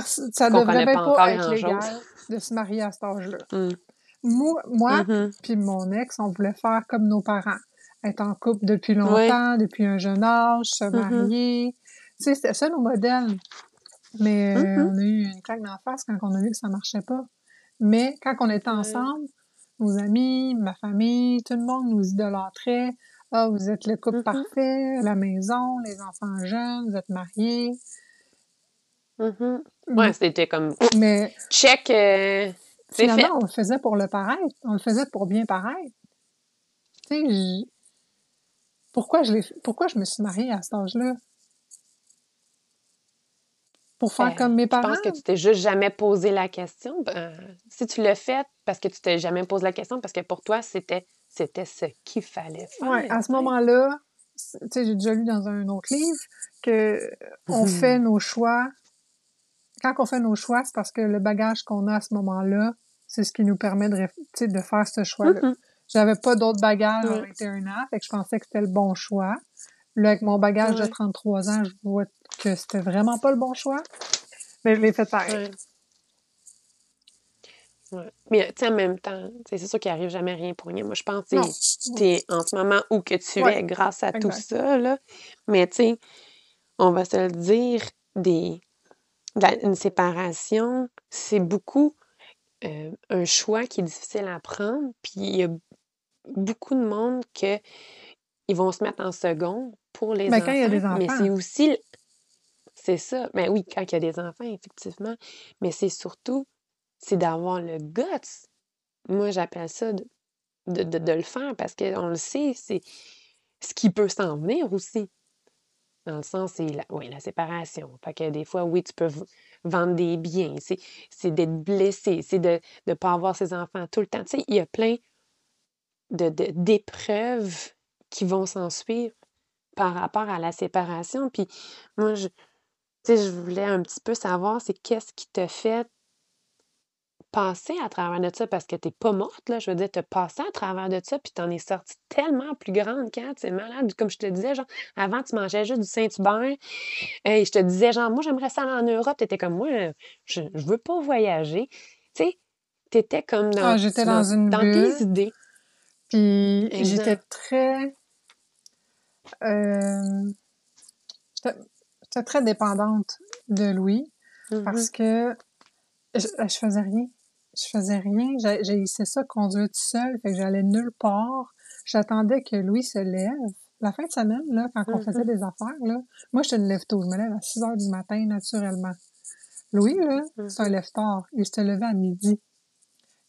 ça ne devrait même pas être légal de se marier à cet âge-là. Mm. Moi puis mon ex, on voulait faire comme nos parents. Être en couple depuis longtemps, depuis un jeune âge, se marier. Tu sais, c'était ça, nos modèles. Mais on a eu une claque d'en face quand on a vu que ça ne marchait pas. Mais quand on était ensemble... Nos amis, ma famille, tout le monde nous idolâtrait. Ah, vous êtes le couple parfait, la maison, les enfants jeunes, vous êtes mariés. Ouais, c'était comme... Mais... Check! Finalement, c'est fait. On le faisait pour le paraître. On le faisait pour bien paraître. Tu sais, pourquoi je me suis mariée à cet âge-là? Pour faire comme mes parents. Je pense que tu t'es juste jamais posé la question. Si tu l'as fait, parce que tu t'es jamais posé la question, parce que pour toi, c'était ce qu'il fallait faire. Oui, à ce moment-là, tu sais, j'ai déjà lu dans un autre livre que on fait nos choix. Quand on fait nos choix, c'est parce que le bagage qu'on a à ce moment-là, c'est ce qui nous permet de faire ce choix-là. J'avais pas d'autres bagages à 21 ans, fait que je pensais que c'était le bon choix. Là, avec mon bagage de 33 ans, je vois que c'était vraiment pas le bon choix. Mais je l'ai fait pareil. Ouais. Mais tu sais, en même temps, c'est sûr qu'il n'arrive jamais rien pour rien. Moi, je pense que tu es en ce moment où que tu es grâce à tout ça. Là. Mais tu sais, on va se le dire, une séparation, c'est beaucoup un choix qui est difficile à prendre. Puis il y a beaucoup de monde que ils vont se mettre en second pour les enfants. Quand il y a des enfants. Mais c'est aussi... C'est ça. Mais oui, quand il y a des enfants, effectivement. Mais c'est surtout... c'est d'avoir le guts. Moi, j'appelle ça de le faire parce qu'on le sait, c'est ce qui peut s'en venir aussi. Dans le sens, c'est la séparation. Fait que des fois, oui, tu peux vendre des biens. C'est d'être blessé. C'est de ne pas avoir ses enfants tout le temps. Tu sais, il y a plein d'épreuves qui vont s'en suivre par rapport à la séparation. Puis moi, je voulais un petit peu savoir c'est qu'est-ce qui te fait passer à travers de ça parce que t'es pas morte, là, je veux dire, t'as passé à travers de ça puis t'en es sortie tellement plus grande quand c'est malade, comme je te disais, genre, avant tu mangeais juste du Saint-Hubert et je te disais, genre, moi j'aimerais ça aller en Europe, t'étais comme, moi, je veux pas voyager, tu sais, t'étais comme dans tes idées. Puis j'étais très j'étais très dépendante de Louis parce que je faisais rien. J'ai essayé ça, conduire tout seul, fait que j'allais nulle part. J'attendais que Louis se lève. La fin de semaine, là, quand on faisait des affaires, là, moi, je me lève tôt. Je me lève à 6 heures du matin, naturellement. Louis, là, c'est un lève-tard. Il se levait à midi.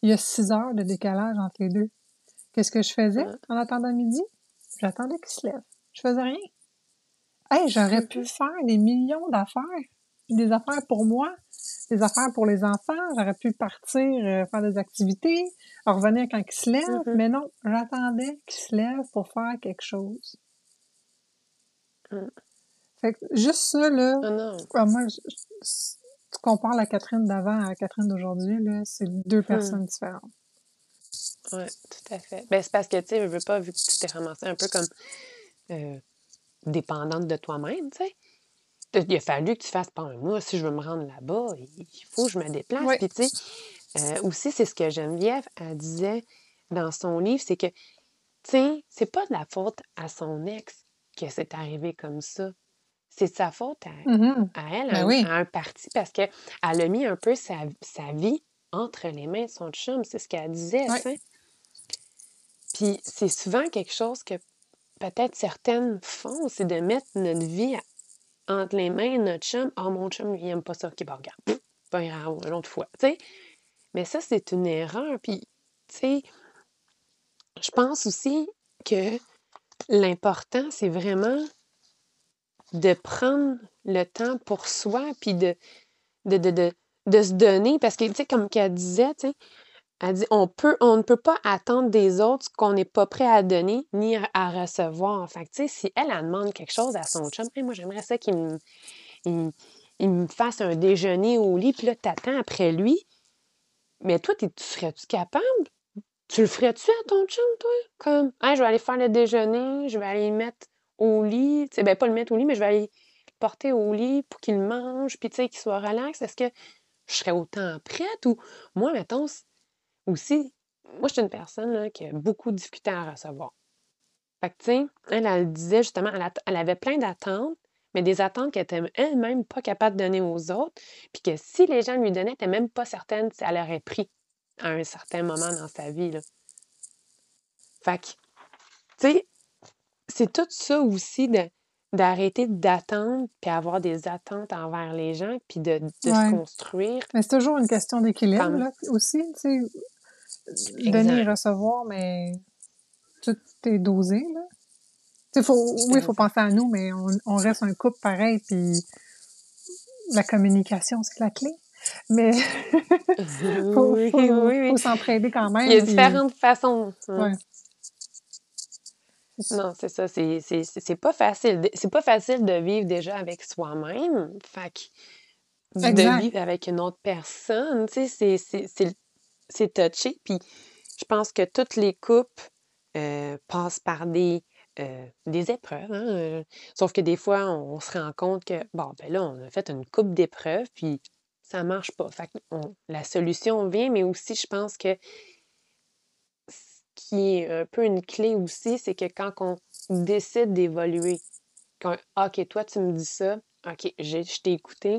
Il y a 6 heures de décalage entre les deux. Qu'est-ce que je faisais en attendant midi? J'attendais qu'il se lève. Je faisais rien. Hey, j'aurais pu faire des millions d'affaires. Puis des affaires pour moi, des affaires pour les enfants, j'aurais pu partir faire des activités, revenir quand ils se lèvent, mais non, j'attendais qu'ils se lèvent pour faire quelque chose. Fait que juste ça, là, moi, tu compares la Catherine d'avant à la Catherine d'aujourd'hui, là, c'est deux personnes différentes. Oui, tout à fait. Ben, c'est parce que, tu sais, je veux pas, vu que tu t'es ramassée un peu comme dépendante de toi-même, tu sais. Il a fallu que tu fasses pendant un mois. Si je veux me rendre là-bas, il faut que je me déplace. Oui. Puis, tu sais, aussi, c'est ce que Geneviève, elle disait dans son livre, c'est que, tu sais, c'est pas de la faute à son ex que c'est arrivé comme ça. C'est de sa faute à elle, à un parti, parce qu'elle a mis un peu sa vie entre les mains de son chum. C'est ce qu'elle disait, tu sais. Puis, c'est souvent quelque chose que peut-être certaines font, c'est de mettre notre vie entre les mains, notre chum, « Ah, mon chum, il aime pas ça. OK, ben regarde, pas grave, une autre fois. » Tu sais, mais ça, c'est une erreur. Puis, tu sais, je pense aussi que l'important, c'est vraiment de prendre le temps pour soi, puis de se donner. Parce que, tu sais, comme qu'elle disait, tu sais, elle dit, on ne peut pas attendre des autres ce qu'on n'est pas prêt à donner ni à recevoir. Fait que, tu sais, si elle demande quelque chose à son chum, hey, moi, j'aimerais ça qu'il me fasse un déjeuner au lit, puis là, t'attends après lui. Mais toi, tu serais-tu capable? Tu le ferais-tu à ton chum, toi? Comme, hey, je vais aller faire le déjeuner, je vais aller le mettre au lit. Tu sais, ben, pas le mettre au lit, mais je vais aller le porter au lit pour qu'il mange, puis, tu sais, qu'il soit relax. Est-ce que je serais autant prête? Ou, moi, mettons, aussi, moi, je suis une personne là, qui a beaucoup de difficultés à recevoir. Fait que, tu sais, elle disait justement, elle avait plein d'attentes, mais des attentes qu'elle n'était elle-même pas capable de donner aux autres, puis que si les gens lui donnaient, elle n'était même pas certaine si elle aurait pris à un certain moment dans sa vie. Là. Fait que, tu sais, c'est tout ça aussi d'arrêter d'attendre, puis avoir des attentes envers les gens, puis de se construire. Mais c'est toujours une question d'équilibre, comme... là, aussi, tu sais. Donner et recevoir, mais tout est dosé, là. Oui, il faut penser à nous, mais on reste un couple pareil, puis la communication, c'est la clé. Mais faut s'entraider quand même. Il y a différentes façons. Oui. Non, c'est ça. C'est pas facile. C'est pas facile de vivre déjà avec soi-même. Fait que de vivre avec une autre personne, tu sais, c'est touché, puis je pense que toutes les couples passent par des épreuves, hein? Sauf que des fois, on se rend compte que, bon, ben là, on a fait une coupe d'épreuves, puis ça ne marche pas. Fait que la solution vient, mais aussi, je pense que ce qui est un peu une clé aussi, c'est que quand on décide d'évoluer, quand « Ok, toi, tu me dis ça. Ok, je t'ai écouté. »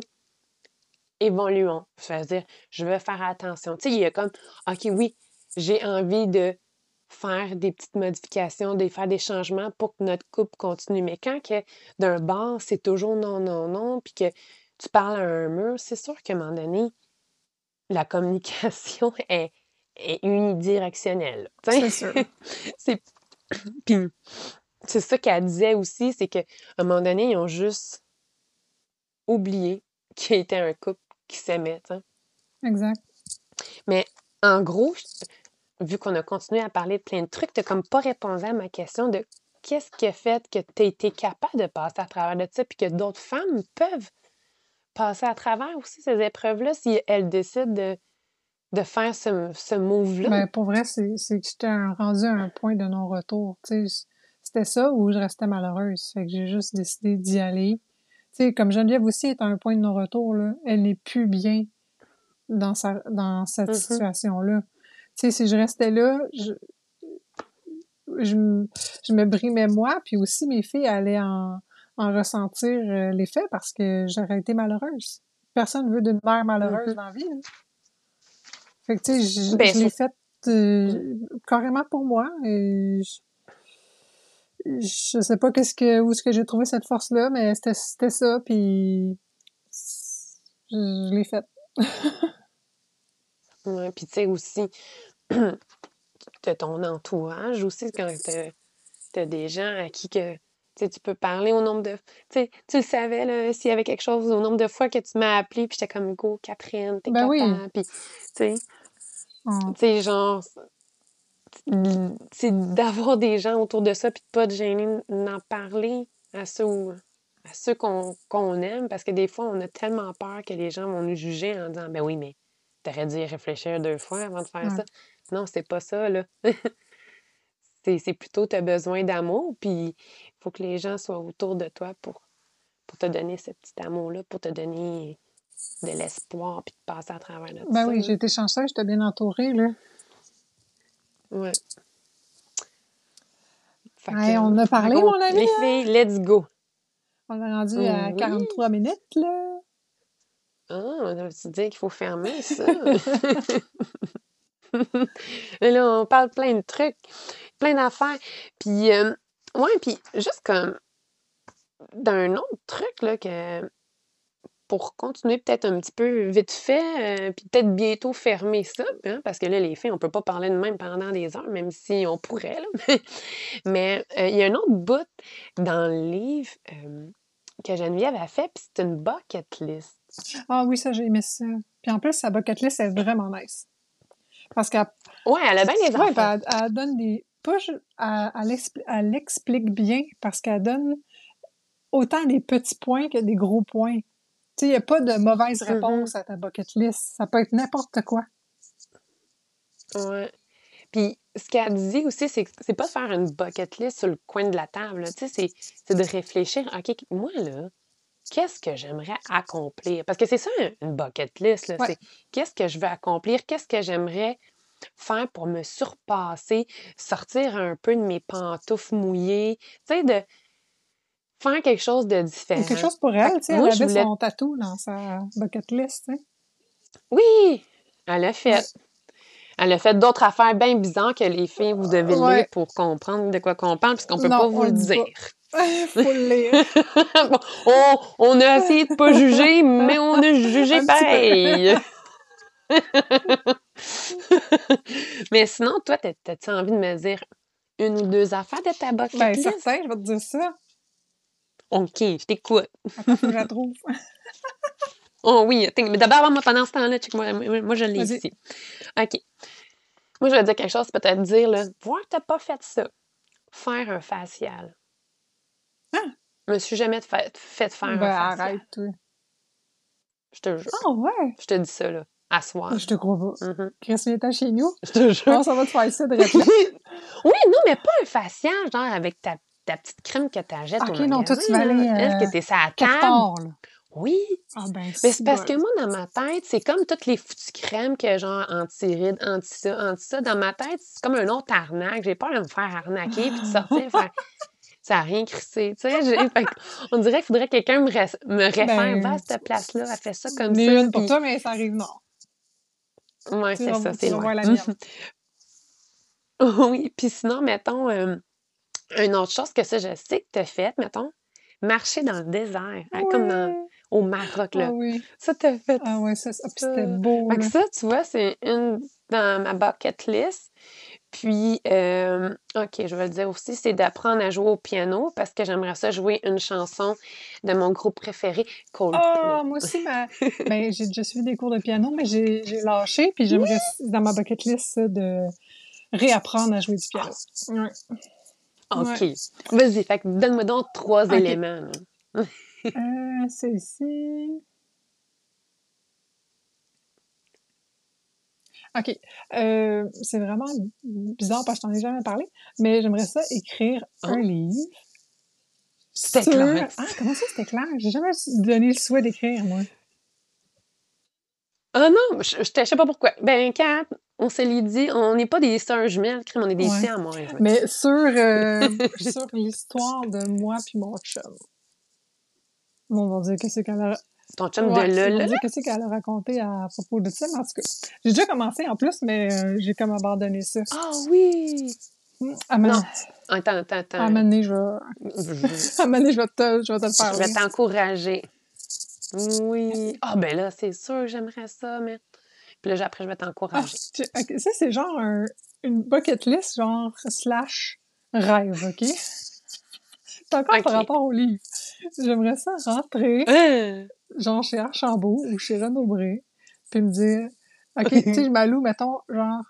Évoluons. C'est-à-dire, je vais faire attention. Tu sais, il y a comme « Ok, oui, j'ai envie de faire des petites modifications, de faire des changements pour que notre couple continue. » Mais quand que d'un bord, c'est toujours « Non, non, non », puis que tu parles à un mur, c'est sûr qu'à un moment donné, la communication est unidirectionnelle. C'est sûr. Puis, c'est ça qu'elle disait aussi, c'est qu'à un moment donné, ils ont juste oublié qu'ils étaient un couple qui s'aimait. Exact. Mais en gros, vu qu'on a continué à parler de plein de trucs, t'as comme pas répondu à ma question de qu'est-ce qui a fait que t'as été capable de passer à travers de ça, puis que d'autres femmes peuvent passer à travers aussi ces épreuves-là si elles décident de faire ce move-là. Ben, pour vrai, c'est que j'étais rendue à un point de non-retour. Tu sais, c'était ça où je restais malheureuse. Fait que j'ai juste décidé d'y aller. Tu sais, comme Geneviève aussi est à un point de non-retour, là, elle n'est plus bien dans cette situation-là. Tu sais, si je restais là, je me brimais moi, puis aussi mes filles allaient en ressentir les faits parce que j'aurais été malheureuse. Personne ne veut d'une mère malheureuse dans la vie. Hein. Fait que, tu sais, je l'ai faite carrément pour moi. Et je sais pas où est-ce que j'ai trouvé cette force-là, mais c'était ça, puis je l'ai faite. Ouais, puis tu sais aussi, t'as ton entourage aussi, quand t'as des gens à qui que t'sais, tu peux parler au nombre de... T'sais, tu le savais, là, s'il y avait quelque chose, au nombre de fois que tu m'as appelé, puis j'étais comme « Go, Catherine, t'es capable. » Puis, tu sais, genre... C'est d'avoir des gens autour de ça, puis de pas te gêner d'en parler à ceux qu'on aime, parce que des fois, on a tellement peur que les gens vont nous juger en disant « Ben oui, mais t'aurais dû y réfléchir 2 fois avant de faire ça. » Non, c'est pas ça, là. C'est plutôt t'as besoin d'amour, puis il faut que les gens soient autour de toi pour te donner ce petit amour-là, pour te donner de l'espoir, puis de passer à travers là. Ben oui, j'ai été chanceuse, j'étais bien entourée, là. Ouais. On a parlé, mon ami! Les filles, let's go! On est rendu à 43 minutes, là! Ah, on avait-tu dit qu'il faut fermer, ça? Là, on parle plein de trucs, plein d'affaires. Puis, puis juste comme d'un autre truc, là, que pour continuer peut-être un petit peu vite fait, puis peut-être bientôt fermer ça, hein, parce que là, les filles, on peut pas parler de même pendant des heures, même si on pourrait, là. Mais il y a un autre bout dans le livre que Geneviève a fait, puis c'est une bucket list. Ah oui, ça, j'ai aimé ça. Puis en plus, sa bucket list est vraiment nice. Parce qu'elle... Oui, elle a bien les enfants. Ouais, elle donne des... Elle l'explique bien parce qu'elle donne autant des petits points que des gros points. Tu sais, il n'y a pas de mauvaise réponse à ta bucket list. Ça peut être n'importe quoi. Ouais. Puis, ce qu'elle dit aussi, c'est pas de faire une bucket list sur le coin de la table. Tu sais, c'est de réfléchir. OK, moi, là, qu'est-ce que j'aimerais accomplir? Parce que c'est ça, une bucket list, là. Ouais. C'est qu'est-ce que je veux accomplir? Qu'est-ce que j'aimerais faire pour me surpasser? Sortir un peu de mes pantoufles mouillées? Tu sais, de faire quelque chose de différent. Quelque chose pour elle, tu sais. Elle avait son tatou dans sa bucket list, tu sais. Oui! Elle a fait. Elle a fait d'autres affaires bien bizarres que les filles, vous devez lire pour comprendre de quoi qu'on parle, puisqu'on peut pas vous le dire. Faut le lire. Bon, on a essayé de pas juger, mais on a jugé pareil. Mais sinon, toi, t'as-tu envie de me dire 1 ou 2 affaires de ta bucket list? Bien, certain, je vais te dire ça. OK, je t'écoute. Attends, faut que je la trouve. Oh oui, mais d'abord, moi, pendant ce temps-là, check-moi, moi, je l'ai ici. OK. Moi, je vais dire quelque chose, peut-être dire, là, voir que t'as pas fait ça. Faire un facial. Ah! Je me suis jamais fait faire un facial. Arrête, toi. Je te jure. Ah ouais? Je te dis ça, là, à soir. Je te crois pas. Chris, viens-t'en chez nous. Je te jure. On s'en va te faire ça de réflexe. Oui, non, mais pas un facial, genre, avec ta petite crème que t'achètes au magasin. OK, non, toi, tu vas aller... Elle, que t'es sur la table. Oui! Ah ben, mais c'est parce que moi, dans ma tête, c'est comme toutes les foutues crèmes que genre anti-rides, anti-ça. Dans ma tête, c'est comme un autre arnaque. J'ai peur de me faire arnaquer puis de sortir faire... Ça n'a rien crissé. Tu sais, on dirait qu'il faudrait que quelqu'un me réfère à cette place-là. Elle fait ça comme ça. Une pour toi, mais ça arrive mort. Oui, c'est ça. Tu vas voir la mienne. Oui, puis sinon, mettons, une autre chose que ça, je sais que tu as faite, mettons, marcher dans le désert, hein, ouais. Comme au Maroc, là. Ah oui. Ça, t'as fait. Ah oui, ça, puis c'était beau. Fait que ça, tu vois, c'est une dans ma bucket list. Puis, OK, je vais le dire aussi, c'est d'apprendre à jouer au piano parce que j'aimerais ça jouer une chanson de mon groupe préféré, Coldplay. Ah, moi aussi, j'ai déjà suivi des cours de piano, mais j'ai lâché, puis j'aimerais, dans ma bucket list, ça, de réapprendre à jouer du piano. Ah. Ouais. OK. Ouais. Vas-y, fait que donne-moi donc 3 éléments. C'est ici... OK. C'est vraiment bizarre parce que je t'en ai jamais parlé, mais j'aimerais ça écrire un livre. C'était clair. Ah, comment ça, c'était clair? J'ai jamais donné le souhait d'écrire, moi. Ah non, je sais pas pourquoi. Ben, Kat, on se l'est dit, on n'est pas des sœurs jumelles, on est des sœurs, moi. Mais sur l'histoire de moi puis mon chum. Bon, on va dire que c'est quand même... Ton chum de Lola. Je sais qu'est-ce qu'elle a raconté à propos de ça, mais en tout cas, j'ai déjà commencé en plus, mais j'ai comme abandonné ça. Ah oui! Non, attends. À un moment donné, je vais te le parler. Je vais t'encourager. Oui. Ah ben là, c'est sûr que j'aimerais ça, mais... Puis là, après, je vais t'encourager. Ah, okay. Ça, c'est genre une bucket list, genre /rêve, OK? C'est encore par rapport au livre. J'aimerais ça rentrer, genre chez Archambault ou chez Renaud-Bray, puis me dire, OK, tu sais, je m'alloue, mettons, genre,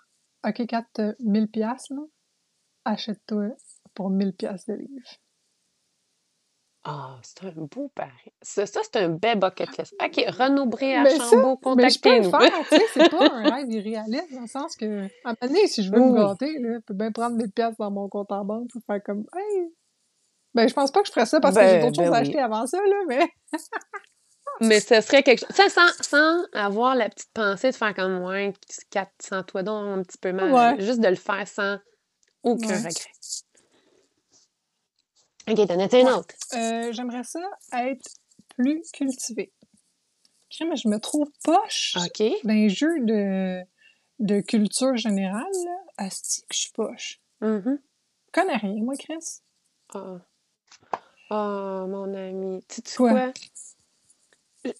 OK, 4 000 $, là, achète-toi pour 1000 $ de livre. Ah, c'est un beau pari. Ça, c'est un bel bucket list. OK, Renaud-Bray, Archambault, contactez-nous. Mais je peux le faire, tu sais, c'est pas un rêve irréaliste, dans le sens que, à un moment donné, si je veux me gâter, là, je peux bien prendre 1000 $ dans mon compte en banque pour faire comme, hey! Ben, je pense pas que je ferais ça parce que j'ai d'autres choses à acheter avant ça, là, mais... mais ce serait quelque chose... Ça, sans avoir la petite pensée de faire comme moins 400 toi donc un petit peu mal. Ouais. Juste de le faire sans aucun regret. OK, t'en as un autre. J'aimerais ça être plus cultivée. Mais je me trouve poche dans les jeux de culture générale, là. Asti que je suis poche. Je connais rien, moi, Chris. Oh, mon ami. Tu te quoi? Tu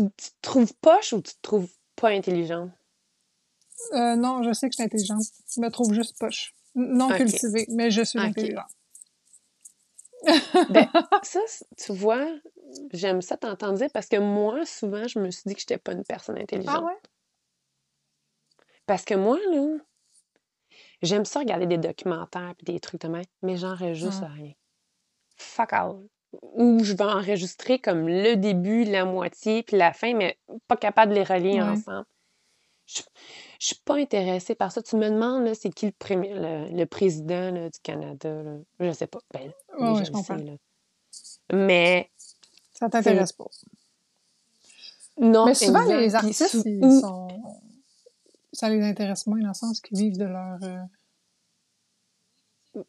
te trouves poche ou tu te trouves pas intelligente? Non, je sais que je suis intelligente. Je me trouve juste poche. Non cultivée, mais je suis intelligente. Ben, ça, tu vois, j'aime ça t'entendre dire parce que moi, souvent, je me suis dit que j'étais pas une personne intelligente. Ah ouais? Parce que moi, là... J'aime ça regarder des documentaires et des trucs de même, mais j'enregistre rien. Fuck all. Ou je vais enregistrer comme le début, la moitié, puis la fin, mais pas capable de les relier ensemble. Je suis pas intéressée par ça. Tu me demandes, là, c'est qui le président là, du Canada? Là? Je sais pas. Ben, oui, je comprends. Sais, là. Mais... Ça t'intéresse pas. Non, mais souvent, les artistes, ils sont... Ça les intéresse moins dans le sens qu'ils vivent de leur...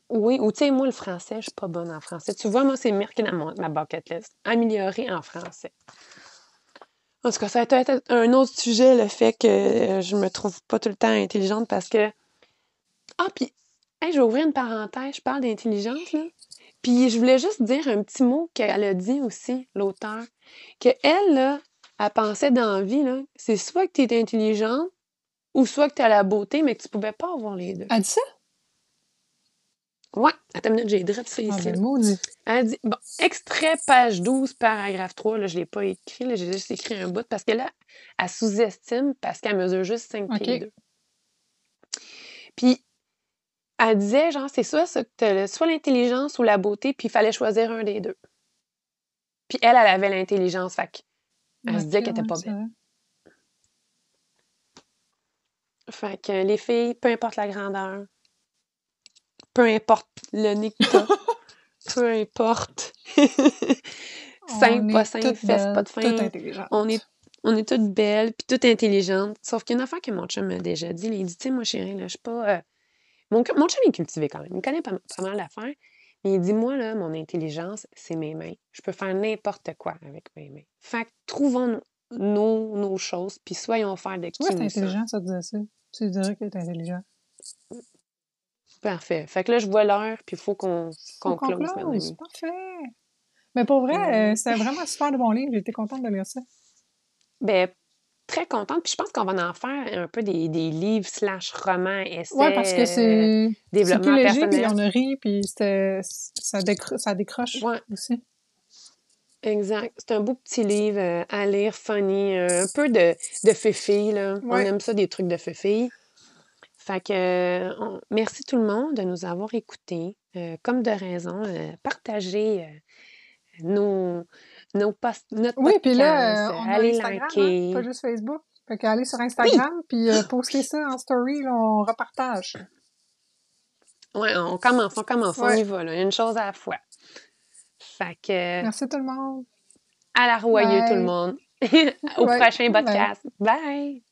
Oui, ou tu sais, moi, le français, je suis pas bonne en français. Tu vois, moi, c'est marqué dans ma bucket list. Améliorer en français. En tout cas, ça a été un autre sujet, le fait que je me trouve pas tout le temps intelligente parce que... Ah, puis, je vais ouvrir une parenthèse, je parle d'intelligence, là. Puis, je voulais juste dire un petit mot qu'elle a dit aussi, l'auteur, qu'elle, là, elle pensait dans la vie, là, c'est soit que tu es intelligente, ou soit que tu as la beauté, mais que tu pouvais pas avoir les deux. Elle dit ça? Ouais. Attends une minute, j'ai droit de ça ici. Elle dit, bon, extrait, page 12, paragraphe 3, là, je l'ai pas écrit, là, j'ai juste écrit un bout, parce que là, elle sous-estime, parce qu'elle mesure juste 5 pieds 2. Puis, elle disait, genre, c'est soit l'intelligence ou la beauté, puis il fallait choisir un des deux. Puis elle avait l'intelligence, fait qu'elle se disait qu'elle était pas belle. Fait que les filles, peu importe la grandeur, peu importe le nez que t'as, peu importe Simple, pas simple, fesse, pas de fin. Toutes intelligentes. On est toutes belles, puis toutes intelligentes. Sauf qu'il y a une affaire que mon chum m'a déjà dit. Il dit, tu sais, moi, chérie, là, je suis pas... Mon chum est cultivé quand même. Il me connaît pas mal d'affaires. Mais il dit, moi, là, mon intelligence, c'est mes mains. Je peux faire n'importe quoi avec mes mains. Fait que trouvons nos choses, puis soyons faire de qui nous sommes. Ouais, c'est intelligent, ça, de dire ça. Tu dirais que t'es intelligent. Parfait. Fait que là, je vois l'heure, puis il faut qu'on close. Maintenant. Parfait! Mais pour vrai, c'est vraiment super de bon livre. J'étais contente de lire ça. Ben, très contente. Puis je pense qu'on va en faire un peu des livres / romans, essais. Oui, parce que c'est... développement plus léger, personnel. Puis on a ri, puis ça décroche aussi. Exact. C'est un beau petit livre à lire, funny, un peu de féfille, là. Ouais. On aime ça, des trucs de féfille. Fait que merci tout le monde de nous avoir écoutés. Comme de raison, partagez notre podcast. Oui, puis là, on a Instagram, hein, pas juste Facebook. Fait qu'aller sur Instagram, puis poster ça en story, là, on repartage. Oui, on commence, on y va, là, une chose à la fois. Fait que... Merci tout le monde. À la royeux, tout le monde. Au prochain podcast. Bye!